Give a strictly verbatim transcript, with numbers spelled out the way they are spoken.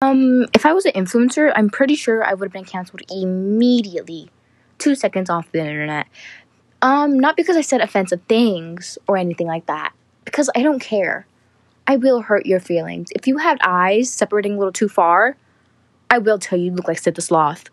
Um, if I was an influencer, I'm pretty sure I would have been canceled immediately. Two seconds off the internet. Um, not because I said offensive things or anything like that. Because I don't care. I will hurt your feelings. If you had eyes separating a little too far, I will tell you you look like Sid the Sloth.